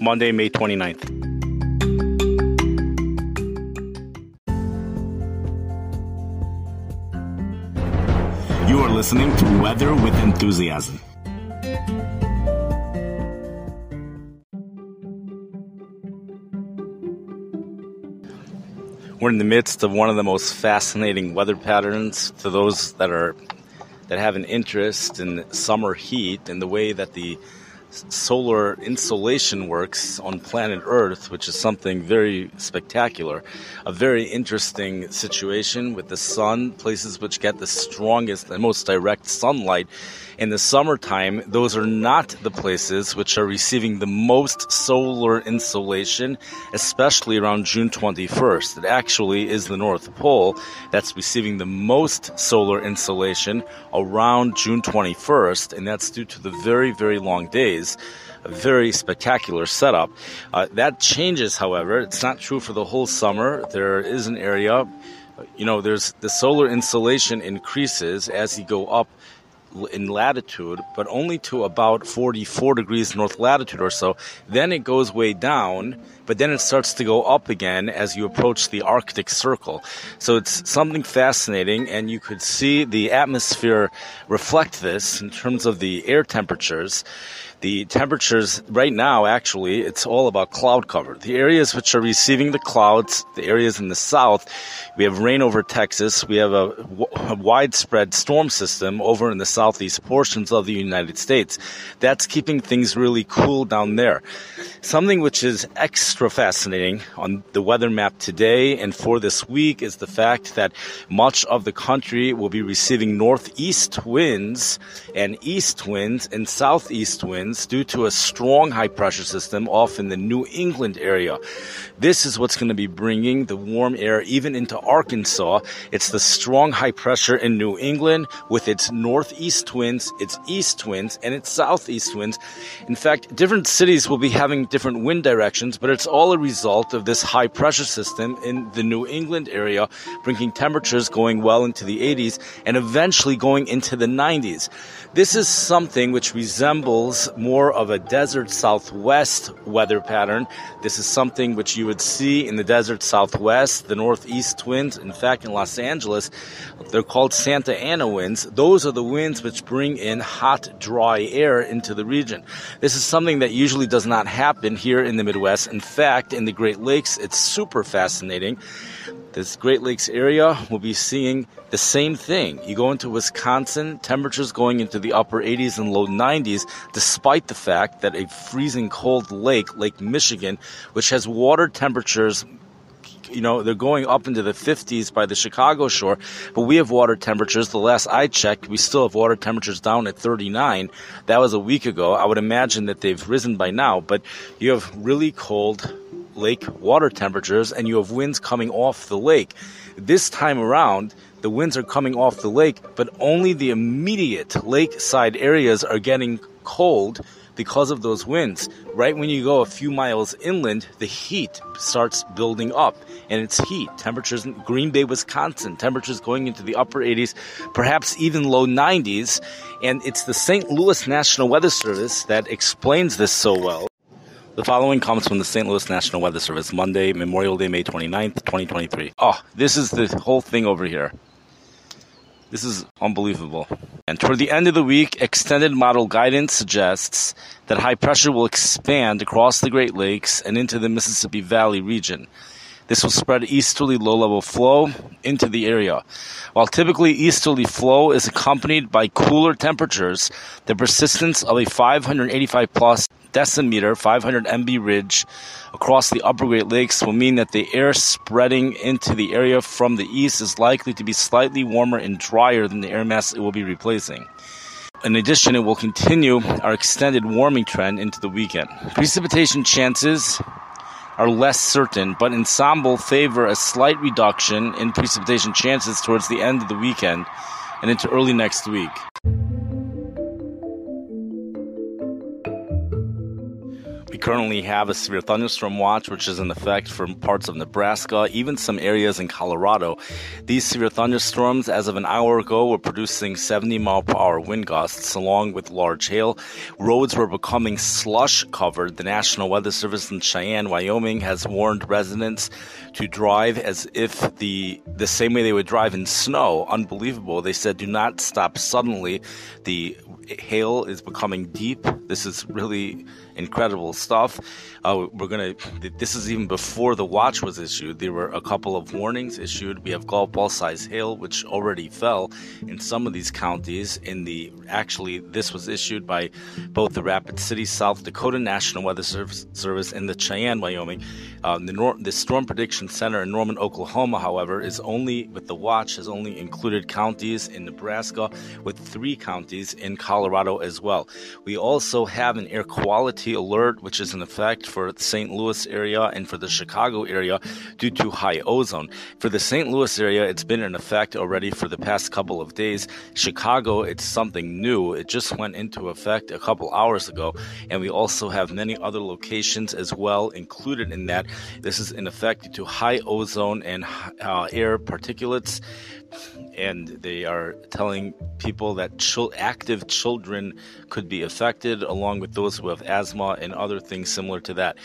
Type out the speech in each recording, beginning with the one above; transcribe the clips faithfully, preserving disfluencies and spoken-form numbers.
Monday, May twenty-ninth. You are listening to Weather with Enthusiasm. We're in the midst of one of the most fascinating weather patterns to those that are that have an interest in summer heat and the way that the solar insolation works on planet Earth, which is something very spectacular. A very interesting situation with the sun, places which get the strongest and most direct sunlight in the summertime. Those are not the places which are receiving the most solar insolation, especially around June twenty-first. It actually is the North Pole that's receiving the most solar insolation around June twenty-first, and that's due to the very, very long days. A very spectacular setup. Uh, that changes, however. It's not true for the whole summer. There is an area, you know, there's the solar insolation increases as you go up in latitude, but only to about forty-four degrees north latitude or so. Then it goes way down, but then it starts to go up again as you approach the Arctic Circle. So it's something fascinating, and you could see the atmosphere reflect this in terms of the air temperatures. The temperatures right now, actually, it's all about cloud cover. The areas which are receiving the clouds, the areas in the south, we have rain over Texas. We have a, w- a widespread storm system over in the southeast portions of the United States. That's keeping things really cool down there. Something which is extra fascinating on the weather map today and for this week is the fact that much of the country will be receiving northeast winds and east winds and southeast winds due to a strong high-pressure system off in the New England area. This is what's going to be bringing the warm air even into Arkansas. It's the strong high pressure in New England with its northeast winds, its east winds, and its southeast winds. In fact, different cities will be having different wind directions, but it's all a result of this high-pressure system in the New England area, bringing temperatures going well into the eighties and eventually going into the nineties. This is something which resembles more of a desert southwest weather pattern. This is something which you would see in the desert southwest, the northeast winds. In fact, in Los Angeles, they're called Santa Ana winds. Those are the winds which bring in hot, dry air into the region. This is something that usually does not happen here in the Midwest. In fact, in the Great Lakes, it's super fascinating. This Great Lakes area will be seeing the same thing. You go into Wisconsin, temperatures going into the upper eighties and low nineties, despite the fact that a freezing cold lake, Lake Michigan, which has water temperatures, you know, they're going up into the fifties by the Chicago shore, but we have water temperatures. The last I checked, we still have water temperatures down at thirty-nine. That was a week ago. I would imagine that they've risen by now, but you have really cold lake water temperatures, and you have winds coming off the lake. This time around, the winds are coming off the lake, but only the immediate lakeside areas are getting cold because of those winds. Right when you go a few miles inland, the heat starts building up, and it's heat. Temperatures in Green Bay, Wisconsin, temperatures going into the upper eighties, perhaps even low nineties, and it's the Saint Louis National Weather Service that explains this so well. The following comes from the Saint Louis National Weather Service, Monday, Memorial Day, May twenty-ninth, twenty twenty-three. Oh, this is the whole thing over here. This is unbelievable. And toward the end of the week, extended model guidance suggests that high pressure will expand across the Great Lakes and into the Mississippi Valley region. This will spread easterly low-level flow into the area. While typically easterly flow is accompanied by cooler temperatures, the persistence of a five eighty-five plus decimeter, five hundred millibar ridge across the upper Great Lakes will mean that the air spreading into the area from the east is likely to be slightly warmer and drier than the air mass it will be replacing. In addition, it will continue our extended warming trend into the weekend. Precipitation chances are less certain, but ensemble favor a slight reduction in precipitation chances towards the end of the weekend and into early next week. We currently have a severe thunderstorm watch, which is in effect for parts of Nebraska, even some areas in Colorado. These severe thunderstorms, as of an hour ago, were producing seventy mile per hour wind gusts along with large hail. Roads were becoming slush covered. The National Weather Service in Cheyenne, Wyoming has warned residents to drive as if the, the same way they would drive in snow. Unbelievable. They said, do not stop suddenly. The hail is becoming deep. This is really incredible stuff. Uh, we're gonna. This is even before the watch was issued. There were a couple of warnings issued. We have golf ball size hail, which already fell in some of these counties. In the actually, this was issued by both the Rapid City, South Dakota National Weather Service, Service and the Cheyenne, Wyoming. Um, the, Nor- the Storm Prediction Center in Norman, Oklahoma, however, is only with the watch has only included counties in Nebraska, with three counties in Colorado as well. We also have an air quality alert, which is in effect for the Saint Louis area and for the Chicago area due to high ozone. For the Saint Louis area, it's been in effect already for the past couple of days. Chicago, it's something new. It just went into effect a couple hours ago, and we also have many other locations as well included in that. This is in effect due to high ozone and uh, air particulates, and they are telling people that chil- active children could be affected, along with those who have asthma and other things similar to that.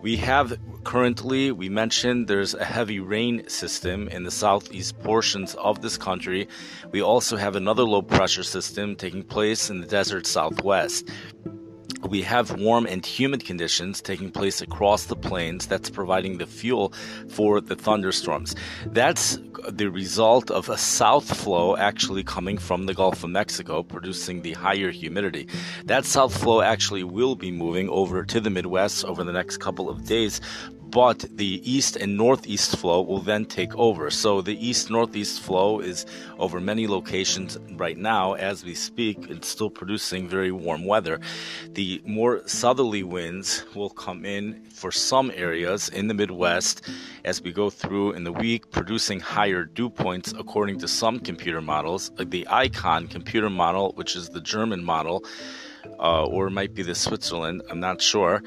We have currently, we mentioned there's a heavy rain system in the southeast portions of this country. We also have another low pressure system taking place in the desert southwest. We have warm and humid conditions taking place across the plains. That's providing the fuel for the thunderstorms. That's the result of a south flow actually coming from the Gulf of Mexico, producing the higher humidity. That south flow actually will be moving over to the Midwest over the next couple of days, but the east and northeast flow will then take over. So the east-northeast flow is over many locations right now as we speak. It's still producing very warm weather. The more southerly winds will come in for some areas in the Midwest as we go through in the week, producing higher dew points according to some computer models. Like the ICON computer model, which is the German model, uh, or it might be the Switzerland, I'm not sure.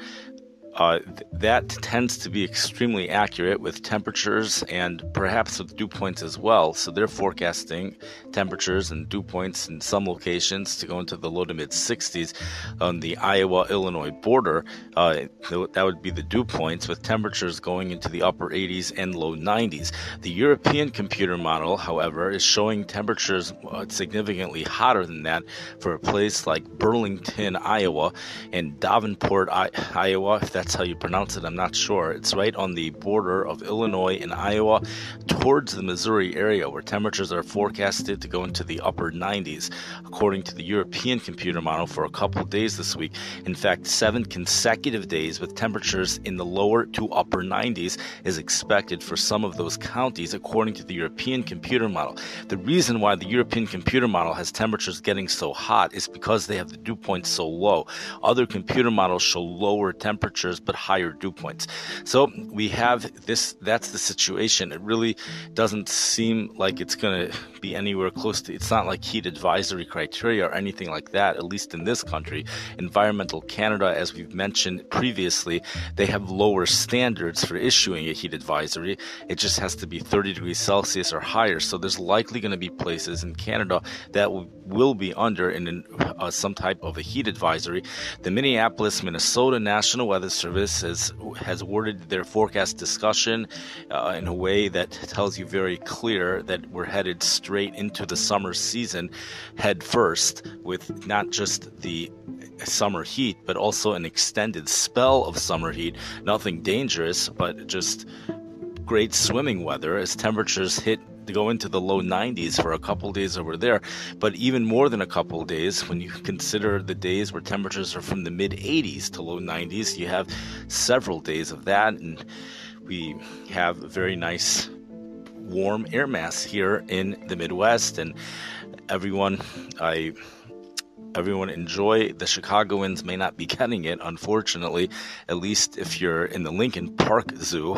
Uh, th- that tends to be extremely accurate with temperatures and perhaps with dew points as well. So they're forecasting temperatures and dew points in some locations to go into the low to mid sixties on the Iowa-Illinois border. Uh, th- that would be the dew points, with temperatures going into the upper eighties and low nineties. The European computer model, however, is showing temperatures uh, significantly hotter than that for a place like Burlington, Iowa, and Davenport, I- Iowa, if that's That's how you pronounce it, I'm not sure. It's right on the border of Illinois and Iowa towards the Missouri area, where temperatures are forecasted to go into the upper nineties, according to the European computer model, for a couple of days this week. In fact, seven consecutive days with temperatures in the lower to upper nineties is expected for some of those counties, according to the European computer model. The reason why the European computer model has temperatures getting so hot is because they have the dew points so low. Other computer models show lower temperatures but higher dew points. So we have this, that's the situation. It really doesn't seem like it's going to be anywhere close to, it's not like heat advisory criteria or anything like that, at least in this country. Environmental Canada, as we've mentioned previously, they have lower standards for issuing a heat advisory. It just has to be thirty degrees Celsius or higher. So there's likely going to be places in Canada that will, will be under in an, uh, some type of a heat advisory. The Minneapolis, Minnesota National Weather Service Service has, has worded their forecast discussion uh, in a way that tells you very clear that we're headed straight into the summer season head first, with not just the summer heat, but also an extended spell of summer heat. Nothing dangerous, but just great swimming weather as temperatures hit to go into the low nineties for a couple days over there, but even more than a couple days when you consider the days where temperatures are from the mid eighties to low nineties. You have several days of that, and we have a very nice warm air mass here in the Midwest. And everyone, I everyone enjoy. The Chicagoans may not be getting it, unfortunately, at least if you're in the Lincoln Park Zoo.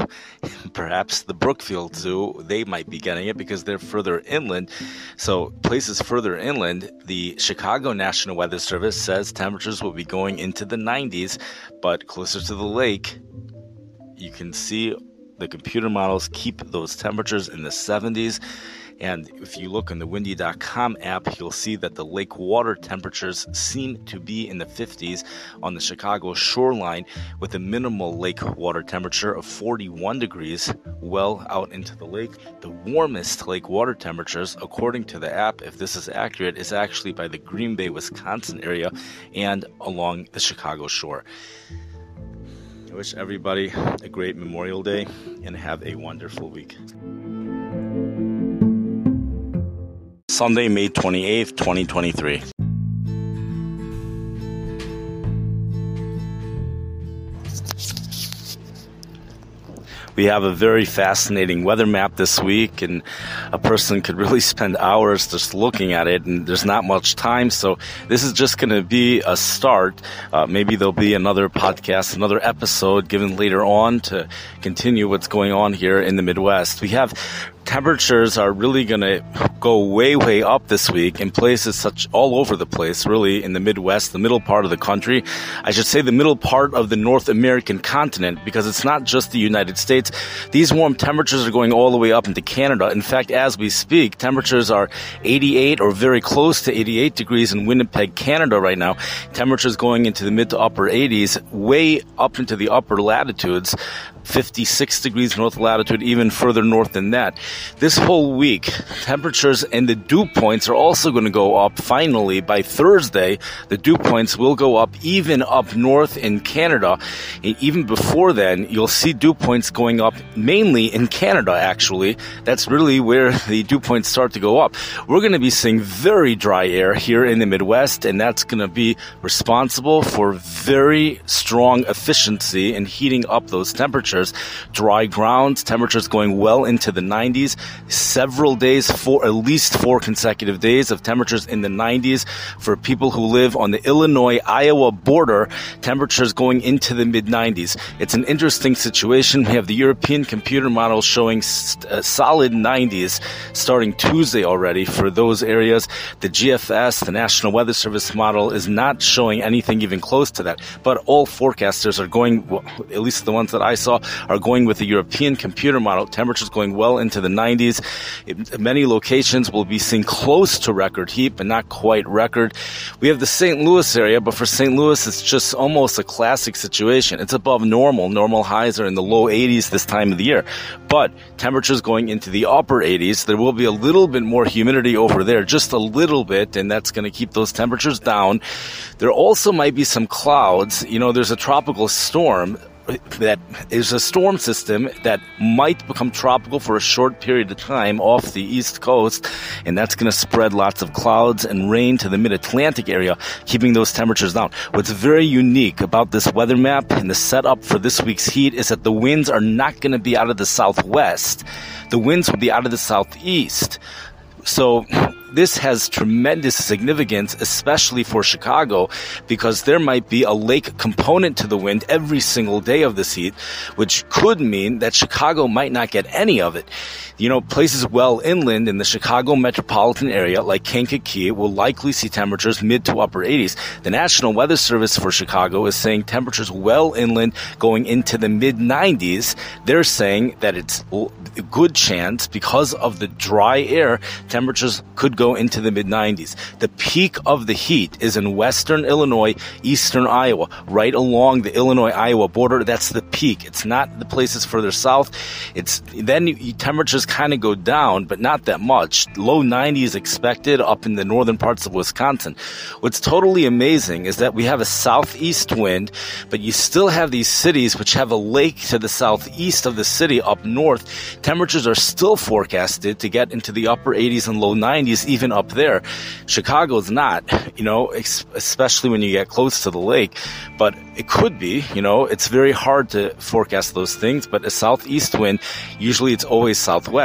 Perhaps the Brookfield Zoo, they might be getting it because they're further inland. So places further inland, the Chicago National Weather Service says temperatures will be going into the nineties, but closer to the lake, you can see the computer models keep those temperatures in the seventies. And if you look in the windy dot com app, you'll see that the lake water temperatures seem to be in the fifties on the Chicago shoreline, with a minimal lake water temperature of forty-one degrees well out into the lake. The warmest lake water temperatures, according to the app, if this is accurate, is actually by the Green Bay, Wisconsin area and along the Chicago shore. I wish everybody a great Memorial Day and have a wonderful week. Sunday, May twenty-eighth, twenty twenty-three. We have a very fascinating weather map this week, and a person could really spend hours just looking at it, and there's not much time, so this is just going to be a start. Uh, maybe there'll be another podcast, another episode given later on to continue what's going on here in the Midwest. We have temperatures are really going to go way, way up this week in places such all over the place, really in the Midwest, the middle part of the country. I should say the middle part of the North American continent, because it's not just the United States. These warm temperatures are going all the way up into Canada. In fact, as we speak, temperatures are eighty-eight or very close to eighty-eight degrees in Winnipeg, Canada right now. Temperatures going into the mid to upper eighties, way up into the upper latitudes, fifty-six degrees north latitude, even further north than that. This whole week, temperatures and the dew points are also going to go up. Finally, by Thursday, the dew points will go up even up north in Canada. And even before then, you'll see dew points going up mainly in Canada, actually. That's really where the dew points start to go up. We're going to be seeing very dry air here in the Midwest, and that's going to be responsible for very strong efficiency in heating up those temperatures. Dry grounds, temperatures going well into the nineties. Several days, for at least four consecutive days of temperatures in the nineties for people who live on the Illinois-Iowa border, temperatures going into the mid-nineties. It's an interesting situation. We have the European computer model showing st- uh, solid nineties starting Tuesday already for those areas. The G F S, the National Weather Service model, is not showing anything even close to that. But all forecasters are going, well, at least the ones that I saw, are going with the European computer model. Temperatures going well into the nineties. It, many locations will be seen close to record heat, but not quite record. We have the Saint Louis area, but for Saint Louis, it's just almost a classic situation. It's above normal. Normal highs are in the low eighties this time of the year, but temperatures going into the upper eighties. There will be a little bit more humidity over there, just a little bit, and that's going to keep those temperatures down. There also might be some clouds. You know, there's a tropical storm that is a storm system that might become tropical for a short period of time off the East Coast, and that's going to spread lots of clouds and rain to the mid-Atlantic area, keeping those temperatures down. What's very unique about this weather map and the setup for this week's heat is that the winds are not going to be out of the southwest. The winds will be out of the southeast. So this has tremendous significance, especially for Chicago, because there might be a lake component to the wind every single day of this heat, which could mean that Chicago might not get any of it. You know, places well inland in the Chicago metropolitan area, like Kankakee, will likely see temperatures mid to upper eighties. The National Weather Service for Chicago is saying temperatures well inland going into the mid-nineties. They're saying that it's a good chance, because of the dry air, temperatures could go into the mid-nineties. The peak of the heat is in western Illinois, eastern Iowa, right along the Illinois-Iowa border. That's the peak. It's not the places further south. It's then you, temperatures kind of go down, but not that much. Low nineties expected up in the northern parts of Wisconsin. What's totally amazing is that we have a southeast wind, but you still have these cities which have a lake to the southeast of the city up north. Temperatures are still forecasted to get into the upper eighties and low nineties, even up there. Chicago's not, you know, ex- especially when you get close to the lake, but it could be, you know, it's very hard to forecast those things, but a southeast wind, usually it's always southwest.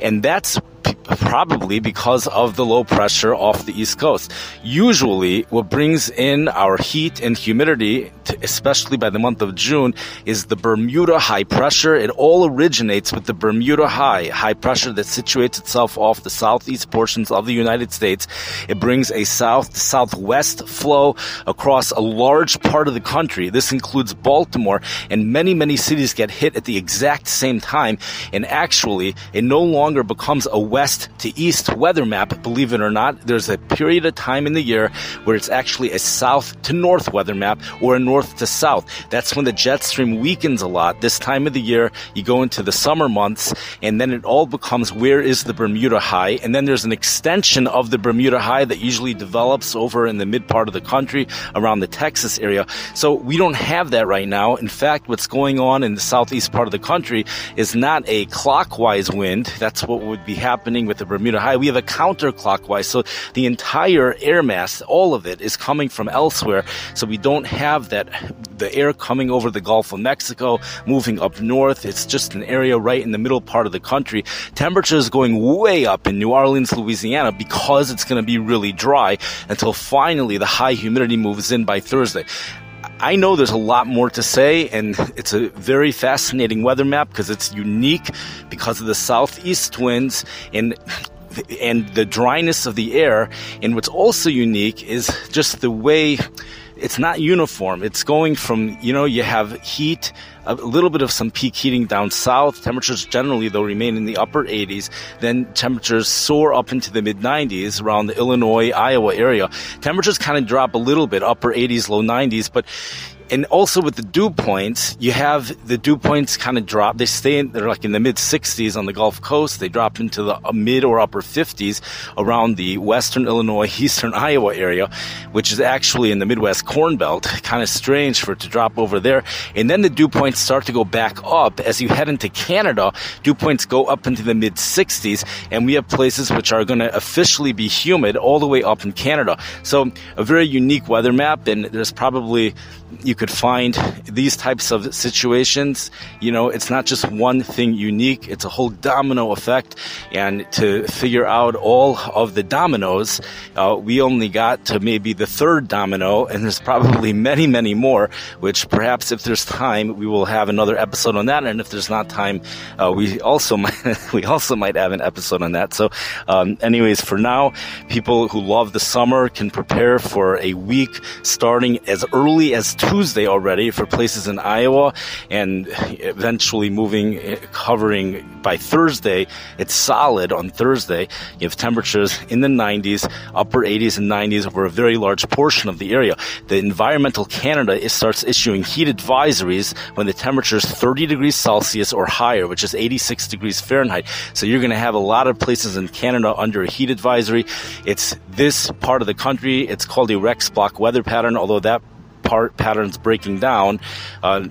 And that's probably because of the low pressure off the East Coast. Usually what brings in our heat and humidity, especially by the month of June, is the Bermuda high pressure. It all originates with the Bermuda high, high pressure that situates itself off the southeast portions of the United States. It brings a south to southwest flow across a large part of the country. This includes Baltimore, and many, many cities get hit at the exact same time. And actually, it no longer becomes a west to east weather map, believe it or not. There's a period of time in the year where it's actually a south to north weather map, or a north to south. That's when the jet stream weakens a lot. This time of the year, you go into the summer months, and then it all becomes, where is the Bermuda high? And then there's an extension of the Bermuda high that usually develops over in the mid part of the country around the Texas area. So we don't have that right now. In fact, what's going on in the southeast part of the country is not a clockwise wind. That's what would be happening with the Bermuda high. We have a counterclockwise. So the entire air mass, all of it, is coming from elsewhere. So we don't have that the air coming over the Gulf of Mexico, moving up north. It's just an area right in the middle part of the country. Temperatures going way up in New Orleans, Louisiana, because it's going to be really dry until finally the high humidity moves in by Thursday. I know there's a lot more to say, and it's a very fascinating weather map because it's unique because of the southeast winds and and the dryness of the air. And what's also unique is just the way it's not uniform. It's going from, you know, you have heat, a little bit of some peak heating down south. Temperatures generally, though, remain in the upper eighties. Then temperatures soar up into the mid nineties around the Illinois, Iowa area. Temperatures kind of drop a little bit, upper eighties, low nineties. But and also with the dew points, you have the dew points kind of drop. They stay in, they're like in the mid sixties on the Gulf Coast. They drop into the mid or upper fifties around the western Illinois, eastern Iowa area, which is actually in the Midwest Cornbelt. Kind of strange for it to drop over there. And then the dew points start to go back up. As you head into Canada, dew points go up into the mid sixties, and we have places which are going to officially be humid all the way up in Canada. So a very unique weather map, and there's probably, you could find these types of situations. You know, it's not just one thing unique, it's a whole domino effect. And to figure out all of the dominoes, uh, we only got to maybe the third domino, and there's probably many, many more, which perhaps if there's time, we will have another episode on that. And if there's not time, uh, we also might, we also might have an episode on that. So um, anyways, for now, people who love the summer can prepare for a week starting as early as Tuesday already for places in Iowa, and eventually moving, covering by Thursday. It's solid on Thursday. You have temperatures in the nineties, upper eighties and nineties over a very large portion of the area. The Environmental Canada is, starts issuing heat advisories when the temperature is thirty degrees Celsius or higher, which is eighty-six degrees Fahrenheit. So you're going to have a lot of places in Canada under a heat advisory. It's this part of the country. It's called a Rex block weather pattern, although that part patterns breaking down, uh,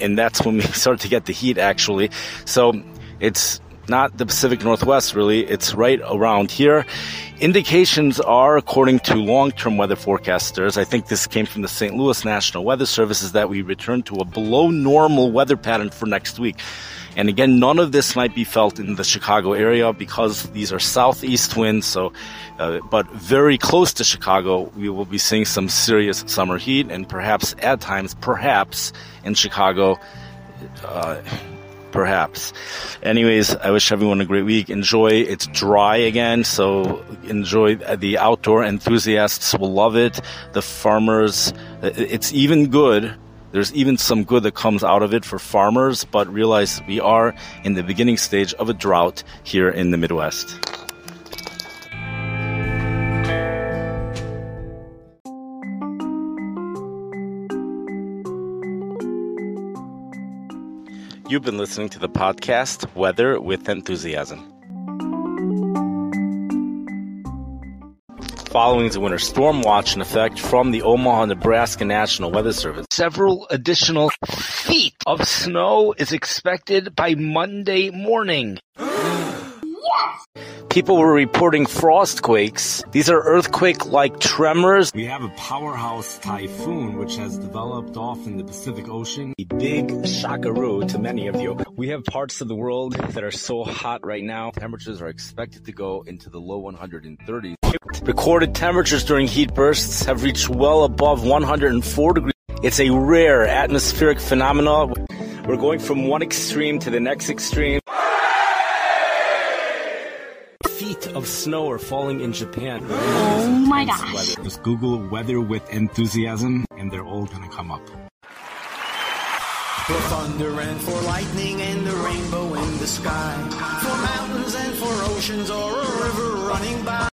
and that's when we start to get the heat actually. So it's not the Pacific Northwest really, it's right around here. Indications are, according to long-term weather forecasters, I think this came from the Saint Louis National Weather Service, is that we return to a below normal weather pattern for next week. And again, none of this might be felt in the Chicago area because these are southeast winds. So, uh, but very close to Chicago, we will be seeing some serious summer heat, and perhaps at times, perhaps in Chicago, uh, perhaps. Anyways, I wish everyone a great week. Enjoy. It's dry again, so enjoy. The outdoor enthusiasts will love it. The farmers, it's even good. There's even some good that comes out of it for farmers, but realize we are in the beginning stage of a drought here in the Midwest. You've been listening to the podcast Weather with Enthusiasm. Following is a winter storm watch in effect from the Omaha, Nebraska National Weather Service. Several additional feet of snow is expected by Monday morning. Yes! People were reporting frost quakes. These are earthquake-like tremors. We have a powerhouse typhoon which has developed off in the Pacific Ocean. A big shockaroo to many of you. We have parts of the world that are so hot right now. Temperatures are expected to go into the low one hundred thirties. Recorded temperatures during heat bursts have reached well above one hundred four degrees. It's a rare atmospheric phenomenon. We're going from one extreme to the next extreme. Feet of snow are falling in Japan. Oh my gosh. Weather. Just Google Weather with Enthusiasm and they're all going to come up. For thunder and for lightning and the rainbow in the sky. For mountains and for oceans or a river running by.